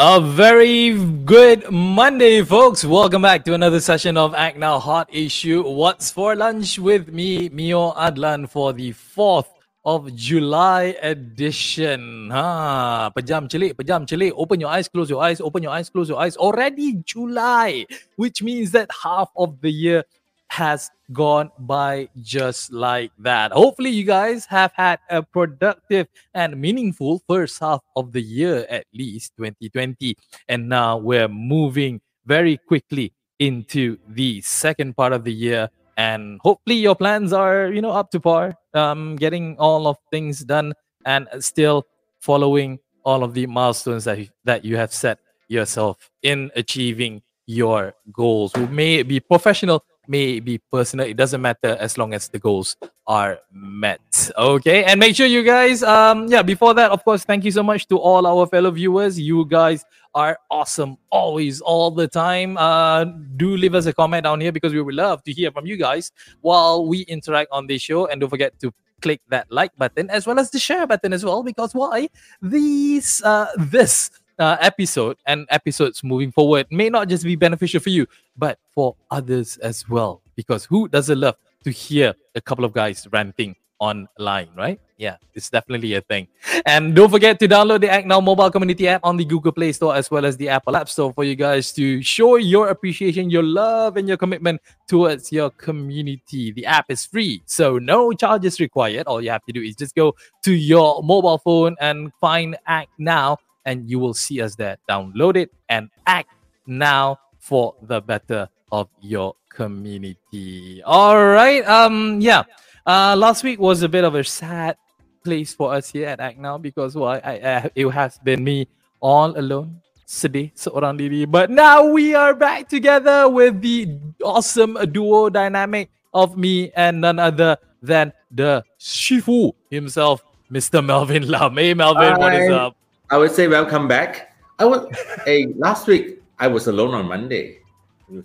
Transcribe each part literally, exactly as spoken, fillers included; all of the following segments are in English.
A very good Monday, folks. Welcome back to another session of Act Now Hot Issue. What's for lunch with me, Mio Adlan, for the fourth of July edition. Ha, pejam celik, pejam celik. Open your eyes, close your eyes, open your eyes, close your eyes. Already July, which means that half of the year has gone by just like that. Hopefully, you guys have had a productive and meaningful first half of the year, at least twenty twenty. And now we're moving very quickly into the second part of the year. And hopefully, your plans are, you know, up to par, um, getting all of things done and still following all of the milestones that you, that you have set yourself in achieving your goals. Who may be professional, may be personal, it doesn't matter as long as the goals are met. Okay, and make sure you guys, um, yeah, before that, of course, thank you so much to all our fellow viewers. You guys are awesome, always, all the time. Uh, do leave us a comment down here because we would love to hear from you guys while we interact on this show. And don't forget to click that like button as well as the share button as well, because why? These, uh, this Uh, episode and episodes moving forward may not just be beneficial for you, but for others as well. Because who doesn't love to hear a couple of guys ranting online, right? Yeah, it's definitely a thing. And don't forget to download the Act Now mobile community app on the Google Play Store as well as the Apple App Store for you guys to show your appreciation, your love, and your commitment towards your community. The app is free, so no charges required. All you have to do is just go to your mobile phone and find Act Now, and you will see us there. Download it and act now for the better of your community. All right. Um. Yeah. Uh. Last week was a bit of a sad place for us here at Act Now because well, I, I, it has been me all alone. Sedih seorang diri. But now we are back together with the awesome duo dynamic of me and none other than the Shifu himself, Mister Melvin Lam. Hey, Melvin. Hi. What is up? I would say welcome back. I was hey, last week I was alone on Monday.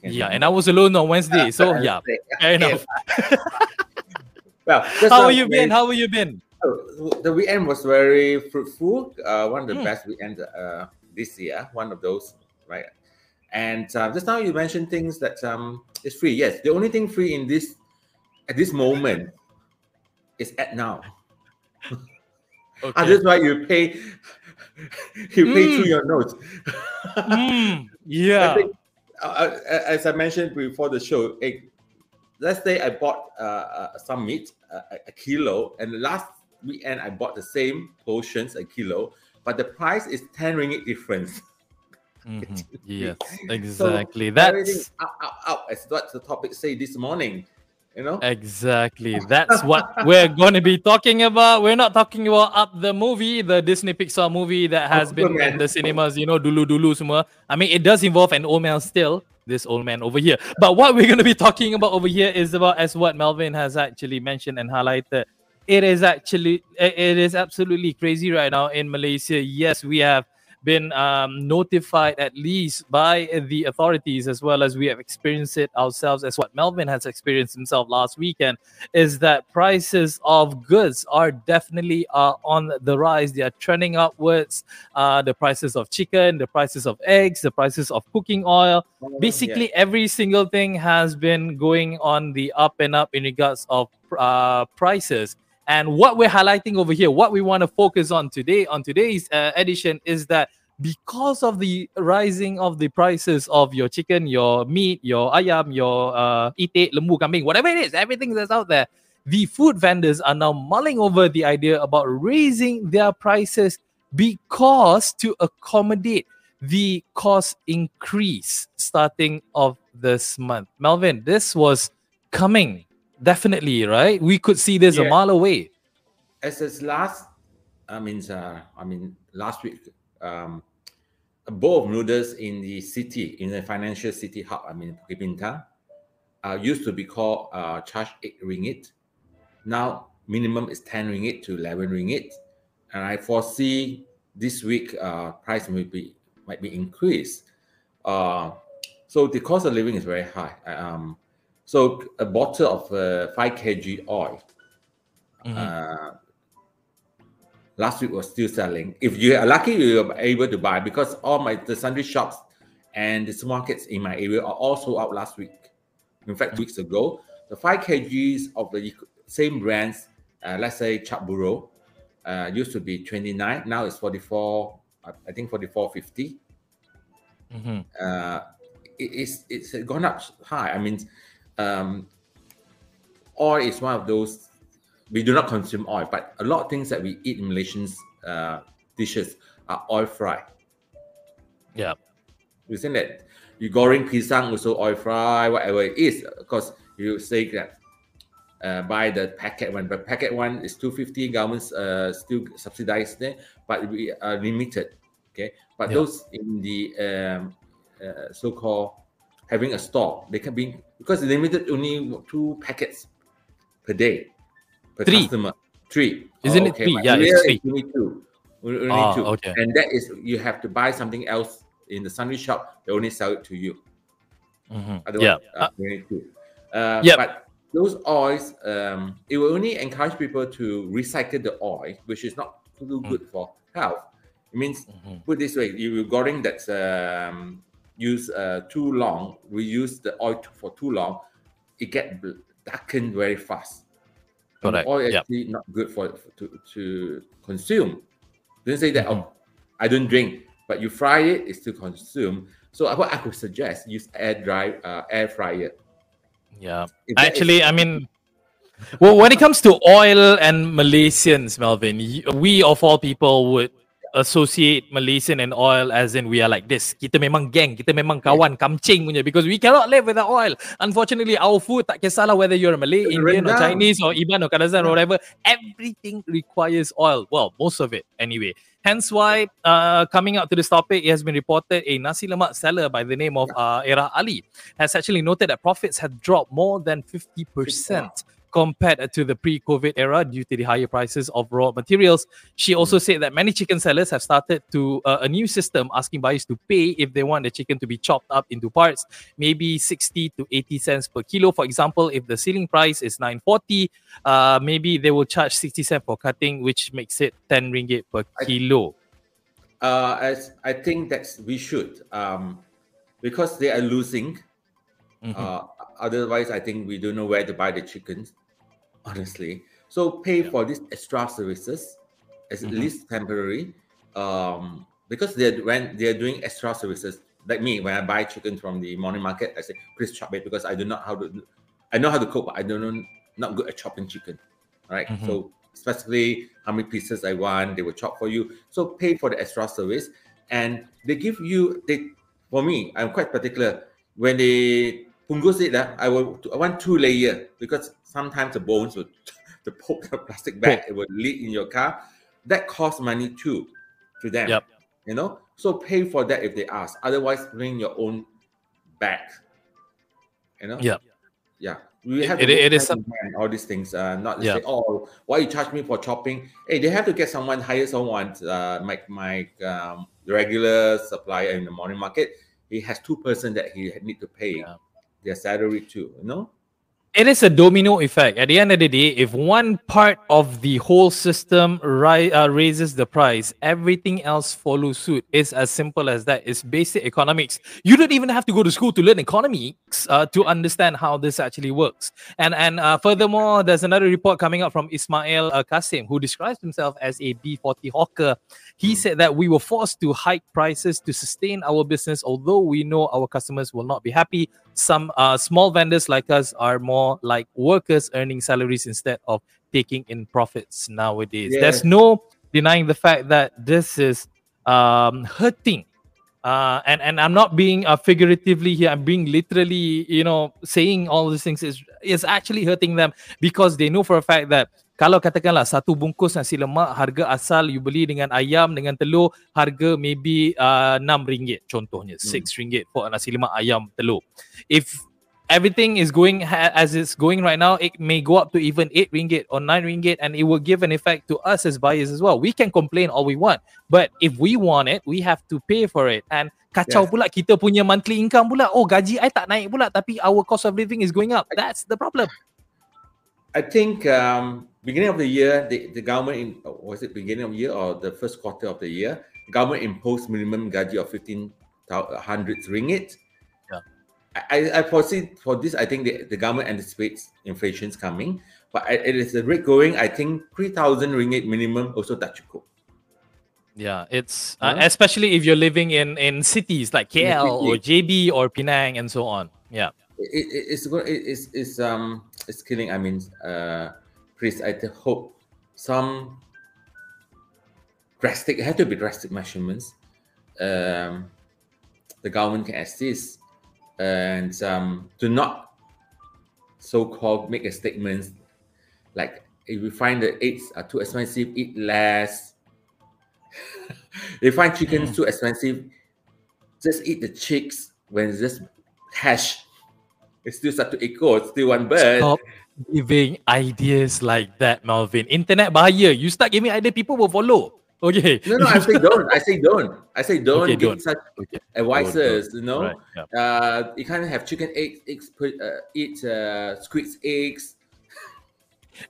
Yeah, and I was alone on Wednesday. So yeah, fair enough. Well, how have you been? How have you been? The weekend was very fruitful. Uh, one of the hmm. best weekends uh, this year. One of those, right? And uh, just now you mentioned things that um is free. Yes, the only thing free in this at this moment is Act Now. Okay. Ah, that's why you pay. You pay mm. through your notes. mm. Yeah. I think, uh, as I mentioned before the show, it, let's say I bought uh, some meat, uh, a kilo, and the last weekend I bought the same portions, a kilo, but the price is ten ringgit difference. Mm-hmm. Yes, exactly. So that's everything up, up, up, as what the topic say this morning. You know? Exactly. That's what we're going to be talking about. We're not talking about Up the movie, the Disney Pixar movie that has been in the cinemas, you know, dulu-dulu semua. I mean, it does involve an old man still, this old man over here. But what we're going to be talking about over here is about, as what Melvin has actually mentioned and highlighted, it is actually, it is absolutely crazy right now in Malaysia. Yes, we have been um, notified at least by the authorities, as well as we have experienced it ourselves, as what Melvin has experienced himself last weekend, is that prices of goods are definitely uh, on the rise. They are trending upwards. Uh, the prices of chicken, the prices of eggs, the prices of cooking oil. Basically, yeah. Every single thing has been going on the up and up in regards of uh, prices. And what we're highlighting over here, what we want to focus on today, on today's uh, edition, is that because of the rising of the prices of your chicken, your meat, your ayam, your uh, itik, lembu, kambing, whatever it is, everything that's out there, the food vendors are now mulling over the idea about raising their prices because to accommodate the cost increase starting of this month. Melvin, this was coming. Definitely, right? We could see this yeah. a mile away. As as last, I mean, uh, I mean, last week, um, both noodles in the city, in the financial city hub, I mean Bukit Bintang, uh, used to be called uh, charge eight ringgit. Now minimum is ten ringgit to eleven ringgit, and I foresee this week uh, price may be might be increased. Uh, so the cost of living is very high. Um, so a bottle of uh, five kilograms oil. Mm-hmm. Uh, last week was still selling. If you are lucky, you are able to buy, because all my the sundry shops and the supermarkets in my area are also out last week. In fact, mm-hmm. weeks ago, the five kilograms of the same brands, uh, let's say Chaburo, uh, used to be twenty-nine. Now it's forty-four. I think forty-four fifty. Mm-hmm. Uh, it, it's it's gone up high. I mean, um, oil is one of those. We do not consume oil, but a lot of things that we eat in Malaysian uh, dishes are oil fried. Yeah. You think that you goreng pisang also oil fry, whatever it is. Of course, you say that uh, buy the packet one, but packet one is two fifty. Governments uh, still subsidize there, but we are limited. Okay. But yeah. Those in the um, uh, so-called having a store, they can be, because limited only two packets per day. Three. Customer. Three. Isn't oh, okay. it three? But yeah, it's three. Only two. Only oh, two. Okay. And that is, you have to buy something else in the sandwich shop. They only sell it to you. Mm-hmm. Otherwise, yeah. Uh, only two. Uh, yeah. But those oils, um, it will only encourage people to recycle the oil, which is not too good mm-hmm. for health. It means, mm-hmm. put it this way, you goreng that's um, used uh, too long, we use the oil for too long, it gets darkened very fast. Correct. Oil is actually yep. not good for to, to consume. Don't say that, mm-hmm. oh, I don't drink, but you fry it, it's to consume. So what I could suggest, use air dry, uh, air fryer. Yeah. Actually, is- I mean, well, when it comes to oil and Malaysians, Melvin, we of all people would associate Malaysian and oil as in we are like this. Kita memang gang, kita memang kawan, kamcing punya, because we cannot live without oil. Unfortunately, our food, tak kisahlah whether you're a Malay, Indian or Chinese or Iban or Kadazan or whatever, everything requires oil. Well, most of it anyway. Hence why uh, coming out to this topic, it has been reported a nasi lemak seller by the name of uh, Era Ali has actually noted that profits had dropped more than fifty percent. Compared to the pre-COVID era due to the higher prices of raw materials. She also mm. said that many chicken sellers have started to uh, a new system asking buyers to pay if they want the chicken to be chopped up into parts, maybe sixty to eighty cents per kilo. For example, if the ceiling price is nine forty, uh, maybe they will charge sixty cents for cutting, which makes it ten ringgit per I, kilo. Uh, as I think that we should, um, because they are losing. Mm-hmm. Uh, otherwise, I think we don't know where to buy the chickens, honestly. So pay yeah. for these extra services, as mm-hmm. at least temporary, um, because they're, when they're doing extra services, like me, when I buy chicken from the morning market, I say, please chop it, because I do not how to, I know how to cook, but I don't know, not good at chopping chicken, right? Mm-hmm. So specifically how many pieces I want, they will chop for you. So pay for the extra service, and they give you, they for me, I'm quite particular. When they punggos it, uh, I will. I want two layer, because sometimes the bones will, the poke the plastic bag, it will leak in your car. That costs money too, to them. Yep. You know, so pay for that if they ask. Otherwise, bring your own bag. You know. Yeah. Yeah. We have it, to it, it is all these things. Uh, not yeah. say, oh, why you charge me for chopping? Hey, they have to get someone, hire someone. Uh, my my um, regular supplier in the morning market. He has two person that he need to pay yeah. their salary to, you know? It is a domino effect. At the end of the day, if one part of the whole system ri- uh, raises the price, everything else follows suit. It's as simple as that. It's basic economics. You don't even have to go to school to learn economics uh, to understand how this actually works. And and uh, furthermore, there's another report coming out from Ismail uh, Qasim, who describes himself as a B forty hawker. He said that we were forced to hike prices to sustain our business, although we know our customers will not be happy. Some uh, small vendors like us are more like workers earning salaries instead of taking in profits nowadays. Yeah. There's no denying the fact that this is um, hurting. Uh, and, and I'm not being uh, figuratively here. I'm being literally, you know, saying all these things is, is actually hurting them, because they know for a fact that Kalau katakanlah satu bungkus nasi lemak, harga asal you beli dengan ayam, dengan telur, harga maybe uh, enam ringgit contohnya, enam ringgit for nasi lemak, ayam, telur. If everything is going as it's going right now, it may go up to even eight ringgit or nine ringgit, and it will give an effect to us as buyers as well. We can complain all we want, but if we want it, we have to pay for it. And kacau yeah. pula kita punya monthly income pula. Oh, gaji I tak naik pula, tapi our cost of living is going up. That's the problem. I think um, beginning of the year, the, the government, in, was it beginning of the year or the first quarter of the year, government imposed minimum gaji of fifteen hundred ringgit. I, I foresee for this, I think the, the government anticipates inflation's coming, but I, it is the rate going, I think three thousand ringgit minimum also touch code. Yeah, it's yeah. Uh, especially if you're living in, in cities like K L or J B or Penang and so on. Yeah, it, it, it's good. It, it's it's um it's killing. I mean, uh, Chris, I hope some drastic, it had to be drastic measurements. Um, the government can assist. And um, to not so-called make a statement like, if we find that eggs are too expensive, eat less. If we find chickens mm. too expensive, just eat the chicks when it's just hash. It's still start to echo, it's still one bird. Stop giving ideas like that, Melvin. Internet bahaya. You start giving ideas, people will follow. Okay. No, no, I say don't. I say don't. I say don't okay, give don't. such okay. advices, don't, don't. you know. Right, yeah. uh, you can't have chicken eggs, eggs uh, eat uh, squid's eggs.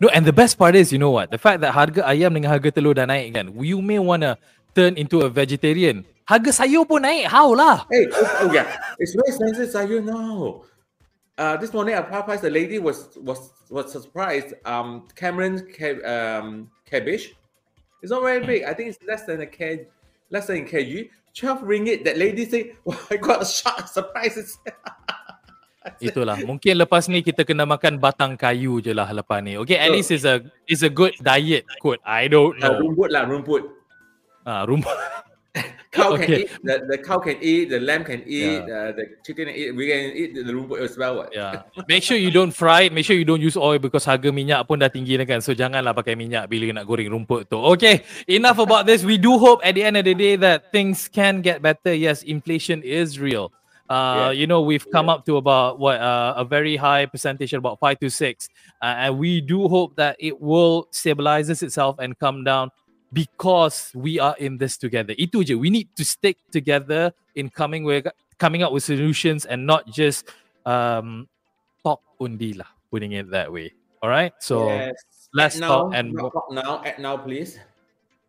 No, and the best part is, you know what? The fact that harga ayam dengan harga telur dah naik kan, you may want to turn into a vegetarian. Harga sayur pun naik, how lah? Hey, oh yeah. It's very expensive sayur now. Uh, this morning at Popeyes, the lady was was was surprised. Um, Cameron's cab um, cabbage. It's not very big. I think it's less than a kg, less than a kg. twelve ringgit. That lady say, "Wow, I got a shock, surprises." Itulah. Mungkin lepas ni kita kena makan batang kayu je lah lepas ni. Okay, at so, least it's a it's a good diet. Quote. I don't know. Uh, rumput lah, rumput. Ah, rumput. Cow okay. can eat. The, the cow can eat. The lamb can eat. Yeah. Uh, the chicken can eat. We can eat the rumput as well. What? Yeah. Make sure you don't fry it. Make sure you don't use oil because harga minyak pun dah tinggi dah kan. So janganlah pakai minyak bila nak goreng rumput tu. Okay. Enough about this. We do hope at the end of the day that things can get better. Yes, inflation is real. Uh, yeah. You know, we've come yeah. up to about what uh, a very high percentage, about five to six, uh, and we do hope that it will stabilize itself and come down. Because we are in this together. Itu je. We need to stick together in coming with coming up with solutions and not just um, talk undi lah, putting it that way. All right. So yes. let's Act talk now, and talk now. Act now, please.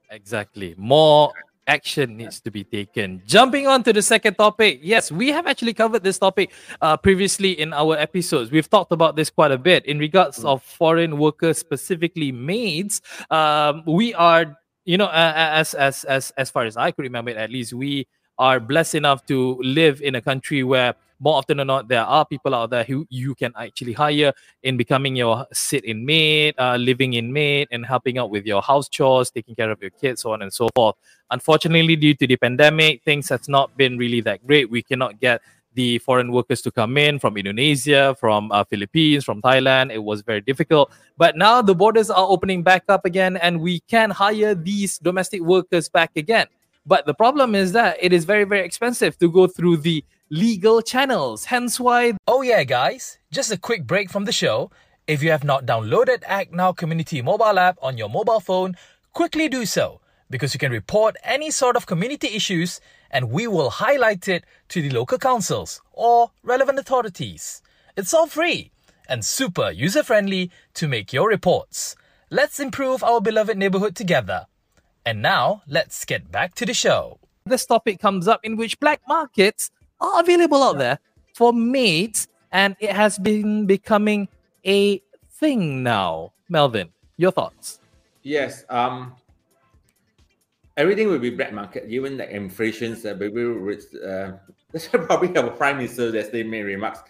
Exactly. More action needs to be taken. Jumping on to the second topic. Yes, we have actually covered this topic uh, previously in our episodes. We've talked about this quite a bit in regards mm. of foreign workers, specifically maids. Um, we are. You know, uh, as as as as far as I could remember, at least we are blessed enough to live in a country where more often than not there are people out there who you can actually hire in becoming your sit-in maid, uh, living in maid, and helping out with your house chores, taking care of your kids, so on and so forth. Unfortunately, due to the pandemic, things have not been really that great. We cannot get the foreign workers to come in from Indonesia, from uh, Philippines, from Thailand. It was very difficult. But now the borders are opening back up again and we can hire these domestic workers back again. But the problem is that it is very, very expensive to go through the legal channels. Hence why... Oh yeah, guys. Just a quick break from the show. If you have not downloaded ActNow Community Mobile App on your mobile phone, quickly do so because you can report any sort of community issues and we will highlight it to the local councils or relevant authorities. It's all free and super user-friendly to make your reports. Let's improve our beloved neighborhood together. And now, let's get back to the show. This topic comes up in which black markets are available out there for maids and it has been becoming a thing now. Melvin, your thoughts? Yes, um... everything will be black market, even the inflations. Uh, uh, that's probably our prime minister that's they made remarks.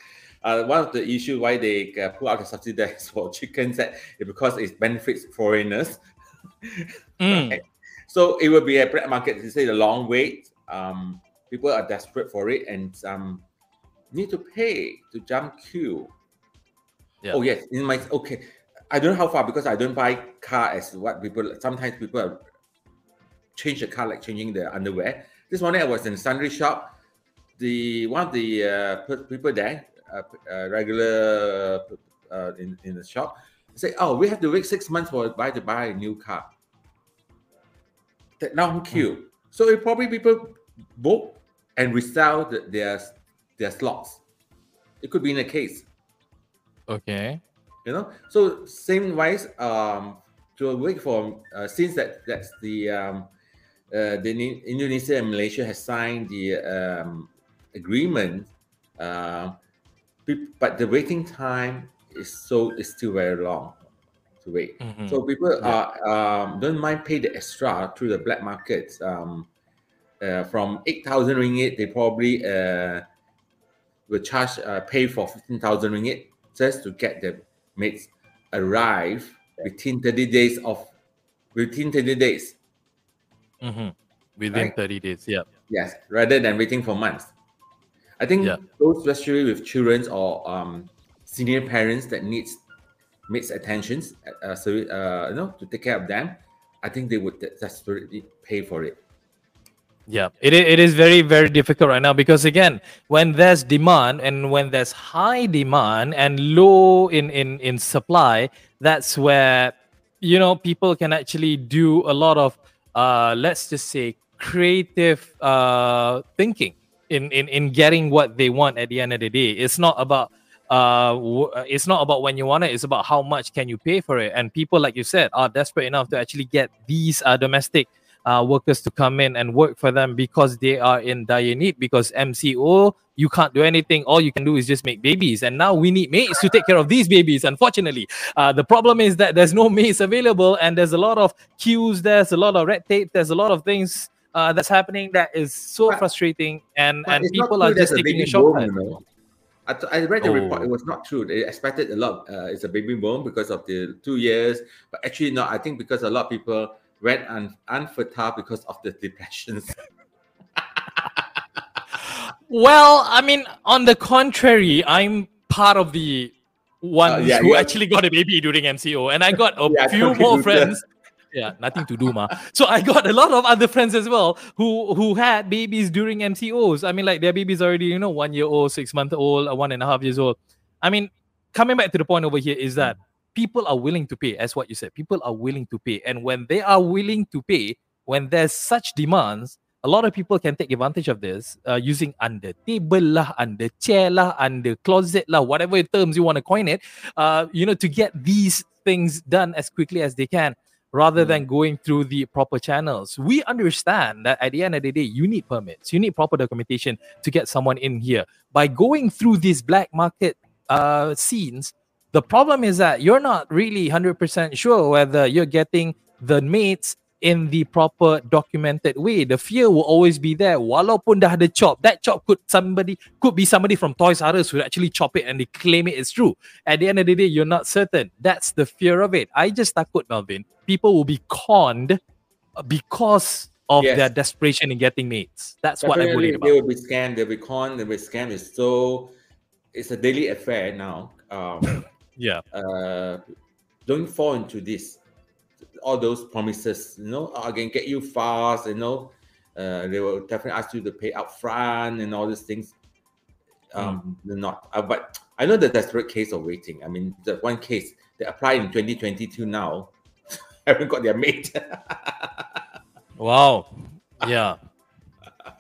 Uh, one of the issues why they uh, pull out the subsidies for chickens is because it benefits foreigners. Mm. Okay. So it will be a black market. They say the long wait. Um, people are desperate for it and um, need to pay to jump queue. Yeah. Oh yes, in my okay. I don't know how far, because I don't buy car as what people, sometimes people change the car like changing their underwear. This morning I was in sundry shop. The one of the uh, people there, uh, uh, regular uh, in, in the shop, say, oh, we have to wait six months for buy to buy a new car. That now queue. Hmm. So it probably people book and resell the, their their slots. It could be in a case. Okay. You know, so same wise, um, to wait for uh, since that that's the um, uh, the Indonesia and Malaysia has signed the um, agreement, uh, but the waiting time is so is still very long to wait. Mm-hmm. So people yeah. are um, don't mind pay the extra through the black markets. Um, uh, from eight thousand ringgit, they probably uh, will charge uh, pay for fifteen thousand ringgit just to get the mates arrive within thirty days of within thirty days. Mm-hmm. Within right? thirty days, yeah. Yes, rather than waiting for months. I think yeah. those especially with children or um, senior parents that needs mates attentions, uh, so uh, you know, to take care of them, I think they would desperately pay for it. Yeah, it it is very, very difficult right now, because again, when there's demand and when there's high demand and low in, in, in supply, that's where, you know, people can actually do a lot of, uh, let's just say, creative uh, thinking in, in, in getting what they want at the end of the day. It's not about uh, w- it's not about when you want it, it's about how much can you pay for it. And people, like you said, are desperate enough to actually get these uh, domestic Uh, workers to come in and work for them, because they are in dire need, because M C O, you can't do anything. All you can do is just make babies, and now we need maids to take care of these babies. Unfortunately, uh, the problem is that there's no maids available, and there's a lot of queues, there's a lot of red tape, there's a lot of things uh, that's happening that is so but, frustrating, and, and people are just taking a shortcut. You know? I, th- I read the oh. report, it was not true. They expected a lot. Uh, it's a baby boom because of the two years, but actually no, I think because a lot of people went un- unfertile because of the depressions. Well, I mean, on the contrary, I'm part of the ones uh, yeah, who yeah. actually got a baby during M C O, and I got a yeah, few more friends. Yeah, nothing to do, ma. So I got a lot of other friends as well who who had babies during M C Os. I mean, like, their babies already, you know, one year old, six month old, one and a half years old. I mean, coming back to the point over here is that people are willing to pay, as what you said. People are willing to pay. And when they are willing to pay, when there's such demands, a lot of people can take advantage of this uh, using under table lah, under chair lah, under closet lah, whatever terms you want to coin it, uh, you know, to get these things done as quickly as they can, rather than going through the proper channels. We understand that at the end of the day, you need permits, you need proper documentation to get someone in here. By going through these black market uh, scenes, the problem is that you're not really one hundred percent sure whether you're getting the mates in the proper documented way. The fear will always be there. Walaupun dah ada chop, that chop could somebody could be somebody from Toys R Us who actually chop it and they claim it is true. At the end of the day, you're not certain. That's the fear of it. I just takut, Melvin, people will be conned because of yes. their desperation in getting mates. That's Definitely, what I'm worried about. They will be scammed, they'll be conned, they'll be scammed. It's so, it's a daily affair now. Um, Yeah. Uh, don't fall into this. All those promises, you know, I can get you fast, you know. Uh, they will definitely ask you to pay up front and all these things. Um, mm. They're not. Uh, but I know the desperate case of waiting. I mean, the one case they applied in twenty twenty-two now haven't got their mate. Wow. Yeah.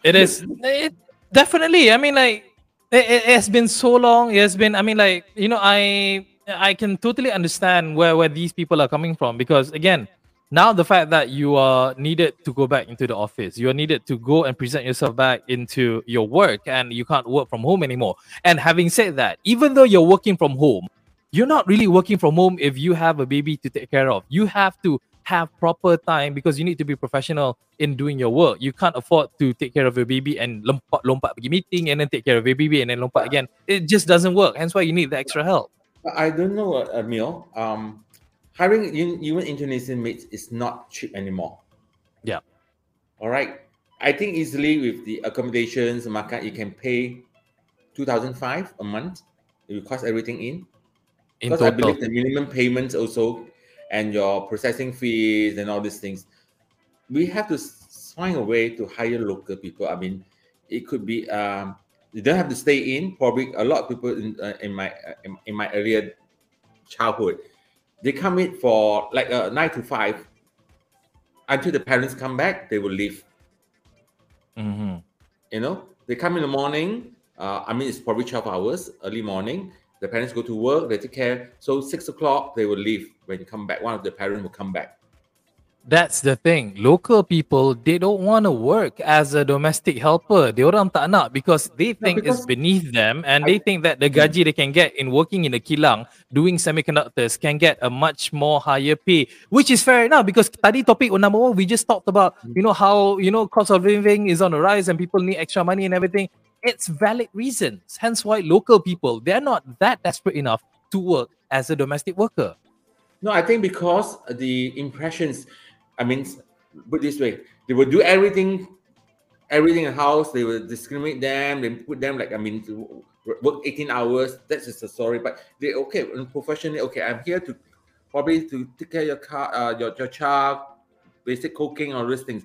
It is. It, definitely. I mean, like, it, it has been so long. It has been, I mean, like, you know, I... I can totally understand where, where these people are coming from, because again, now the fact that you are needed to go back into the office, you are needed to go and present yourself back into your work, and you can't work from home anymore. And having said that, even though you're working from home, you're not really working from home if you have a baby to take care of. You have to have proper time because you need to be professional in doing your work. You can't afford to take care of your baby and lompat lompat pergi meeting and then take care of your baby and then lompat again. It just doesn't work. Hence why you need the extra help. I don't know, Emil. Um, hiring even Indonesian mates is not cheap anymore. Yeah. All right. I think easily with the accommodations, market, you can pay two thousand five a month if you cost everything in. in because total. I believe the minimum payments also and your processing fees and all these things, we have to find a way to hire local people. I mean, it could be um, you don't have to stay in. Probably a lot of people in uh, in my uh, in, in my earlier childhood, they come in for like a nine to five. Until the parents come back, they will leave. Mm-hmm. You know, they come in the morning. Uh, I mean, it's probably twelve hours early morning. The parents go to work, they take care. So six o'clock, they will leave. When you come back, one of the parents will come back. That's the thing. Local people, they don't want to work as a domestic helper. They orang tak nak because they think no, because it's beneath them, and I, they think that the gaji they can get in working in a kilang doing semiconductors can get a much more higher pay, which is fair enough because tadi topic number one, we just talked about, you know, how, you know, cost of living is on the rise and people need extra money and everything. It's valid reasons. Hence why local people, they're not that desperate enough to work as a domestic worker. No, I think because the impressions, I mean, put this way, they will do everything, everything in the house. They will discriminate them. They put them like, I mean, to work eighteen hours. That's just a story. But they okay, professionally, okay. I'm here to probably to take care of your car, uh, your your child, basic cooking, all those things.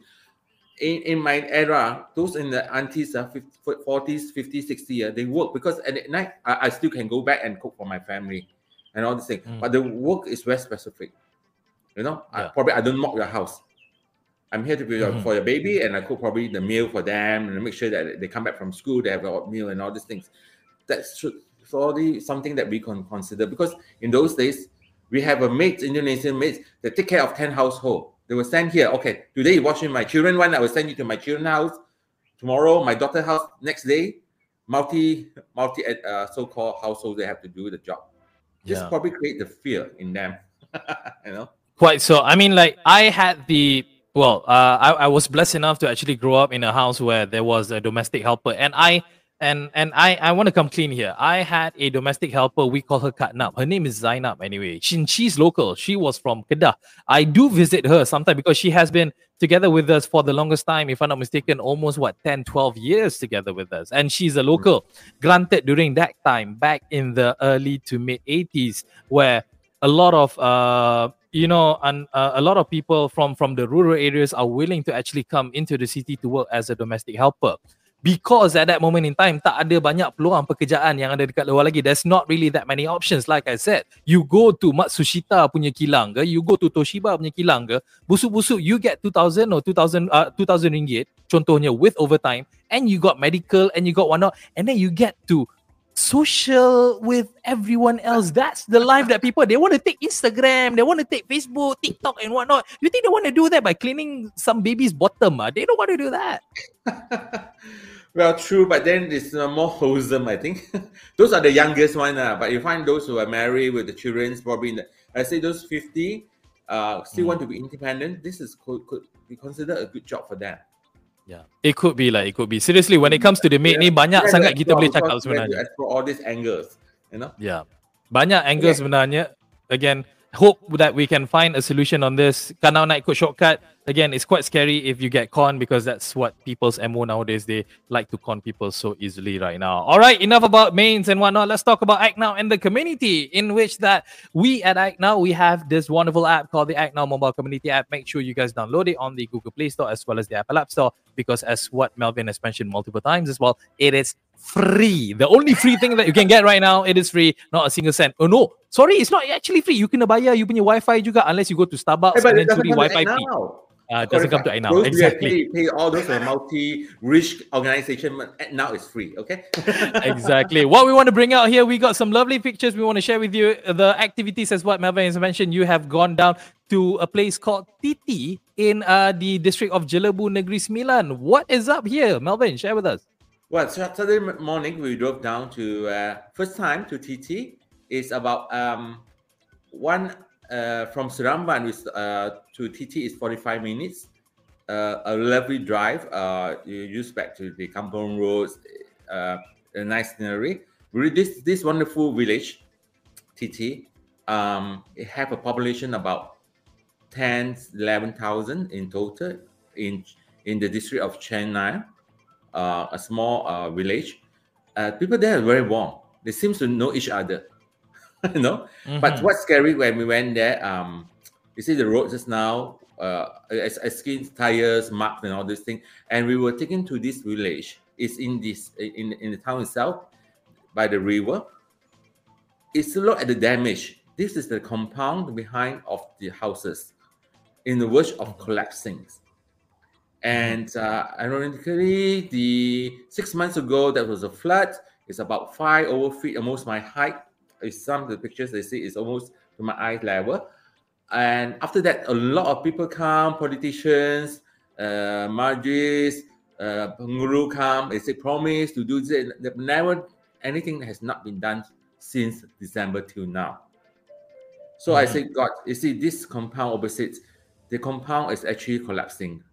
In in my era, those in the aunties, uh, forties, fifties, sixties, uh, they work because at night I, I still can go back and cook for my family and all these things. Mm. But the work is very specific. You know, yeah. I probably I don't mop your house. I'm here to be your, mm-hmm. for your baby, and I cook probably the meal for them, and make sure that they come back from school, they have a meal and all these things. That's should probably something that we can consider because in those days we have a maid, Indonesian maids that take care of ten households. They will send here. Okay, today you're watching my children one. I will send you to my children's house. Tomorrow my daughter's house. Next day, multi multi uh, so-called household. They have to do the job. Yeah. This probably create the fear in them. You know. Quite so. I mean, like, I had the, well, uh, I, I was blessed enough to actually grow up in a house where there was a domestic helper. And I and and I, I want to come clean here. I had a domestic helper. We call her Katnap. Her name is Zainab, anyway. She, she's local. She was from Kedah. I do visit her sometimes because she has been together with us for the longest time, if I'm not mistaken, almost, what, ten, twelve years together with us. And she's a local. Granted, during that time, back in the early to mid-eighties, where a lot of... Uh, you know, and uh, a lot of people from, from the rural areas are willing to actually come into the city to work as a domestic helper. Because at that moment in time, tak ada banyak peluang pekerjaan yang ada dekat luar lagi. There's not really that many options. Like I said, you go to Matsushita punya kilang ke, you go to Toshiba punya kilang ke, busuk-busuk you get two thousand or two thousand uh, two thousand ringgit, contohnya with overtime, and you got medical and you got whatnot, and then you get to social with everyone else. That's the life that people, they want to take Instagram, they want to take Facebook, TikTok and whatnot. You think they want to do that by cleaning some baby's bottom? Uh? They don't want to do that. Well, true, but then it's uh, more wholesome, I think. Those are the youngest one, uh, but you find those who are married with the children, probably, in the, I say those fifty, uh, still mm. want to be independent. This is could, could be considered a good job for them. Yeah, it could be like it could be. Seriously, when it comes to the maid yeah. ni banyak yeah, sangat kita boleh cakap sebenarnya. For all these angles, you know. Yeah, banyak angles okay. sebenarnya. Again, hope that we can find a solution on this. Kanau nak ikut shortcut. Again, it's quite scary if you get conned because that's what people's M O nowadays. They like to con people so easily right now. All right, enough about mains and whatnot. Let's talk about Act Now and the community in which that we at Act Now, we have this wonderful app called the Act Now Mobile Community App. Make sure you guys download it on the Google Play Store as well as the Apple App Store because as what Melvin has mentioned multiple times as well, it is free. The only free thing that you can get right now, it is free, not a single cent. Oh no, sorry, it's not actually free. You kena bayar you punya Wi-Fi juga unless you go to Starbucks hey, and then curi Wi-Fi fee. Uh, it doesn't come to Act Now. Exactly. Pay all those multi-rich organization. Act Now is free, okay? Exactly. What we want to bring out here, we got some lovely pictures we want to share with you. The activities, as what Melvin has mentioned, you have gone down to a place called Titi in uh, the district of Jelebu, Negeri Sembilan. What is up here? Melvin, share with us. Well, Saturday morning we drove down to uh, first time to Titi. It's about um one uh, from Seremban uh, to Titi is forty-five minutes. Uh, a lovely drive. Uh, you use back to the Kampong roads. Uh, a nice scenery. This this wonderful village, Titi. Um, it have a population about ten, eleven thousand in total in in the district of Chennai. Uh, a small uh, village. Uh, people there are very warm. They seem to know each other. you know. Mm-hmm. But what's scary when we went there, um, you see the road just now, uh, I skinned tires, marks, and all this thing. And we were taken to this village. It's in this in in the town itself, by the river. It's a look at the damage. This is the compound behind of the houses, in the verge of collapsing. And uh, ironically, the six months ago, there was a flood. It's about five over feet, almost my height. Some of the pictures they see is almost to my eye level. And after that, a lot of people come, politicians, uh, Marjis, uh, Penguru come. They say promise to do this. Never, anything has not been done since December till now. So mm-hmm. I say, God, you see, this compound opposite, the compound is actually collapsing.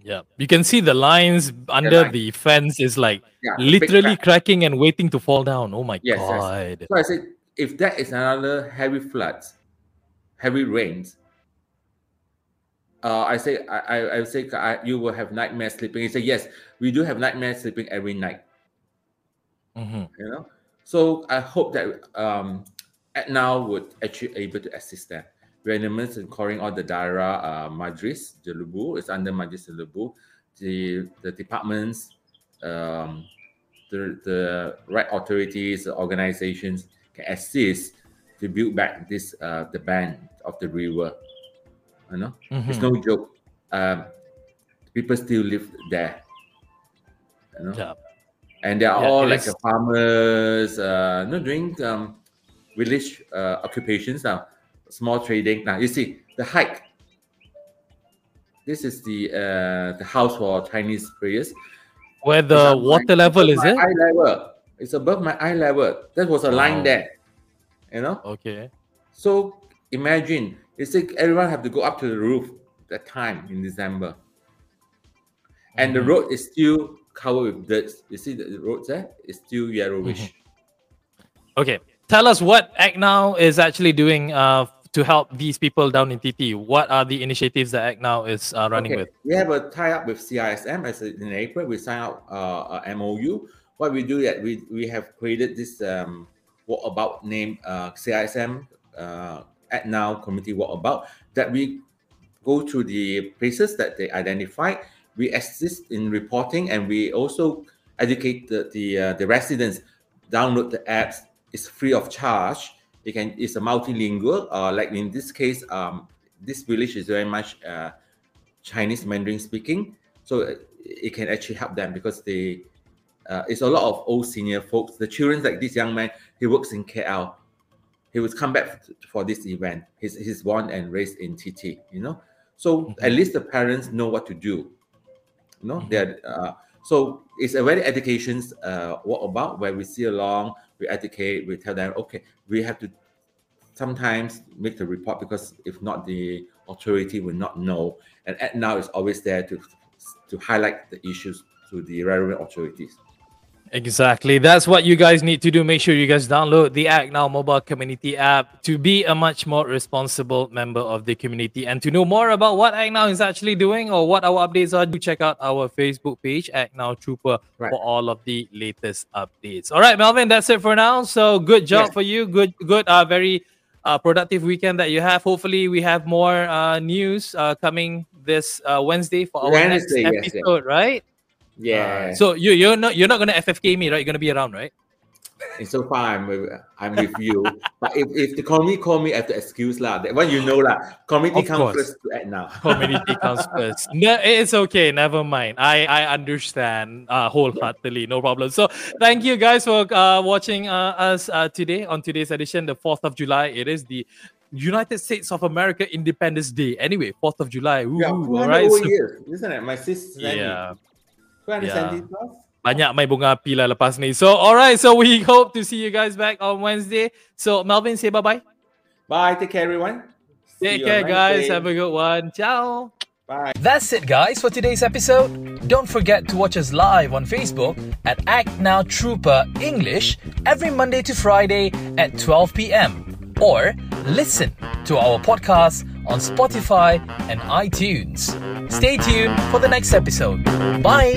Yeah, you can see the lines under the, line. the fence is like yeah, literally cracking and waiting to fall down. Oh my yes, God. Yes. So I said, if that is another heavy flood, heavy rains, uh, I say, I, I, I say I, you will have nightmare sleeping. He said, yes, we do have nightmare sleeping every night. Mm-hmm. You know, so I hope that um, ActNow would actually able to assist them. We are calling all the Daerah uh, Majlis Jelebu. It's under Majlis Jelebu. The the departments, um, the the right authorities, organizations can assist to build back this uh, the bank of the river. You know, mm-hmm. It's no joke. Um, people still live there. You know, yeah. And they are yeah, all like the farmers. Uh, you know, doing um, village uh, occupations now. Small trading. Now you see the hike. This is the uh, the house for Chinese prayers, where the water level is it? Eye level. It's above my eye level. That was a line there, you know. Okay. So imagine you see everyone have to go up to the roof that time in December, and mm-hmm. the road is still covered with dirt. You see the road there is still yellowish. Mm-hmm. Okay. Tell us what ActNow is actually doing uh, to help these people down in Titi. What are the initiatives that ActNow is uh, running okay. with? We have a tie-up with C I S M. As in April, we sign up uh, a M O U. What we do that we we have created this um, walkabout named uh, C I S M uh, ActNow Community Walkabout. That we go to the places that they identify. We assist in reporting, and we also educate the the, uh, the residents. Download the apps. It's free of charge. You can. It's a multilingual. Uh, like in this case, um, this village is very much uh, Chinese Mandarin speaking, so it can actually help them because they. Uh, it's a lot of old senior folks. The children like this young man. He works in K L. He would come back for this event. He's he's born and raised in Titi. You know, so mm-hmm. at least the parents know what to do. You know, mm-hmm. they're. Uh, So it's a very education uh, what about where we see along, we educate, we tell them, okay, we have to sometimes make the report because if not, the authority will not know. And ActNow is always there to to highlight the issues to the relevant authorities. Exactly. That's what you guys need to do. Make sure you guys download the ActNow mobile community app to be a much more responsible member of the community. And to know more about what ActNow is actually doing or what our updates are, do check out our Facebook page, ActNow Trooper, right. for all of the latest updates. All right, Melvin, that's it for now. So good job yes. for you. Good, good, uh, very uh, productive weekend that you have. Hopefully, we have more uh, news uh, coming this uh, Wednesday for our Wednesday, next episode, yes, yeah. right? Yeah. Uh, so you you're not you're not gonna F F K me, right? You're gonna be around, right? It's so far I'm with, I'm with you. But if, if the community call me, I have to excuse lah. That one you know lah. Community comes first to ActNow. Community comes first. No, it's okay. Never mind. I I understand uh, wholeheartedly. No problem. So thank you guys for uh, watching uh, us uh, today on today's edition, the fourth of July. It is the United States of America Independence Day. Anyway, fourth of July. Ooh, yeah, right? So, years, isn't it? My sister. Yeah. Yeah. Banyak mai bunga api lah lepas ni. So, alright. So, we hope to see you guys back on Wednesday. So, Melvin, say bye-bye. Bye. Take care, everyone. Take care, guys. Have a good one. Ciao. Bye. That's it, guys, for today's episode. Don't forget to watch us live on Facebook at ActNow Trooper English every Monday to Friday at twelve p m Or listen to our podcast on Spotify and iTunes. Stay tuned for the next episode. Bye!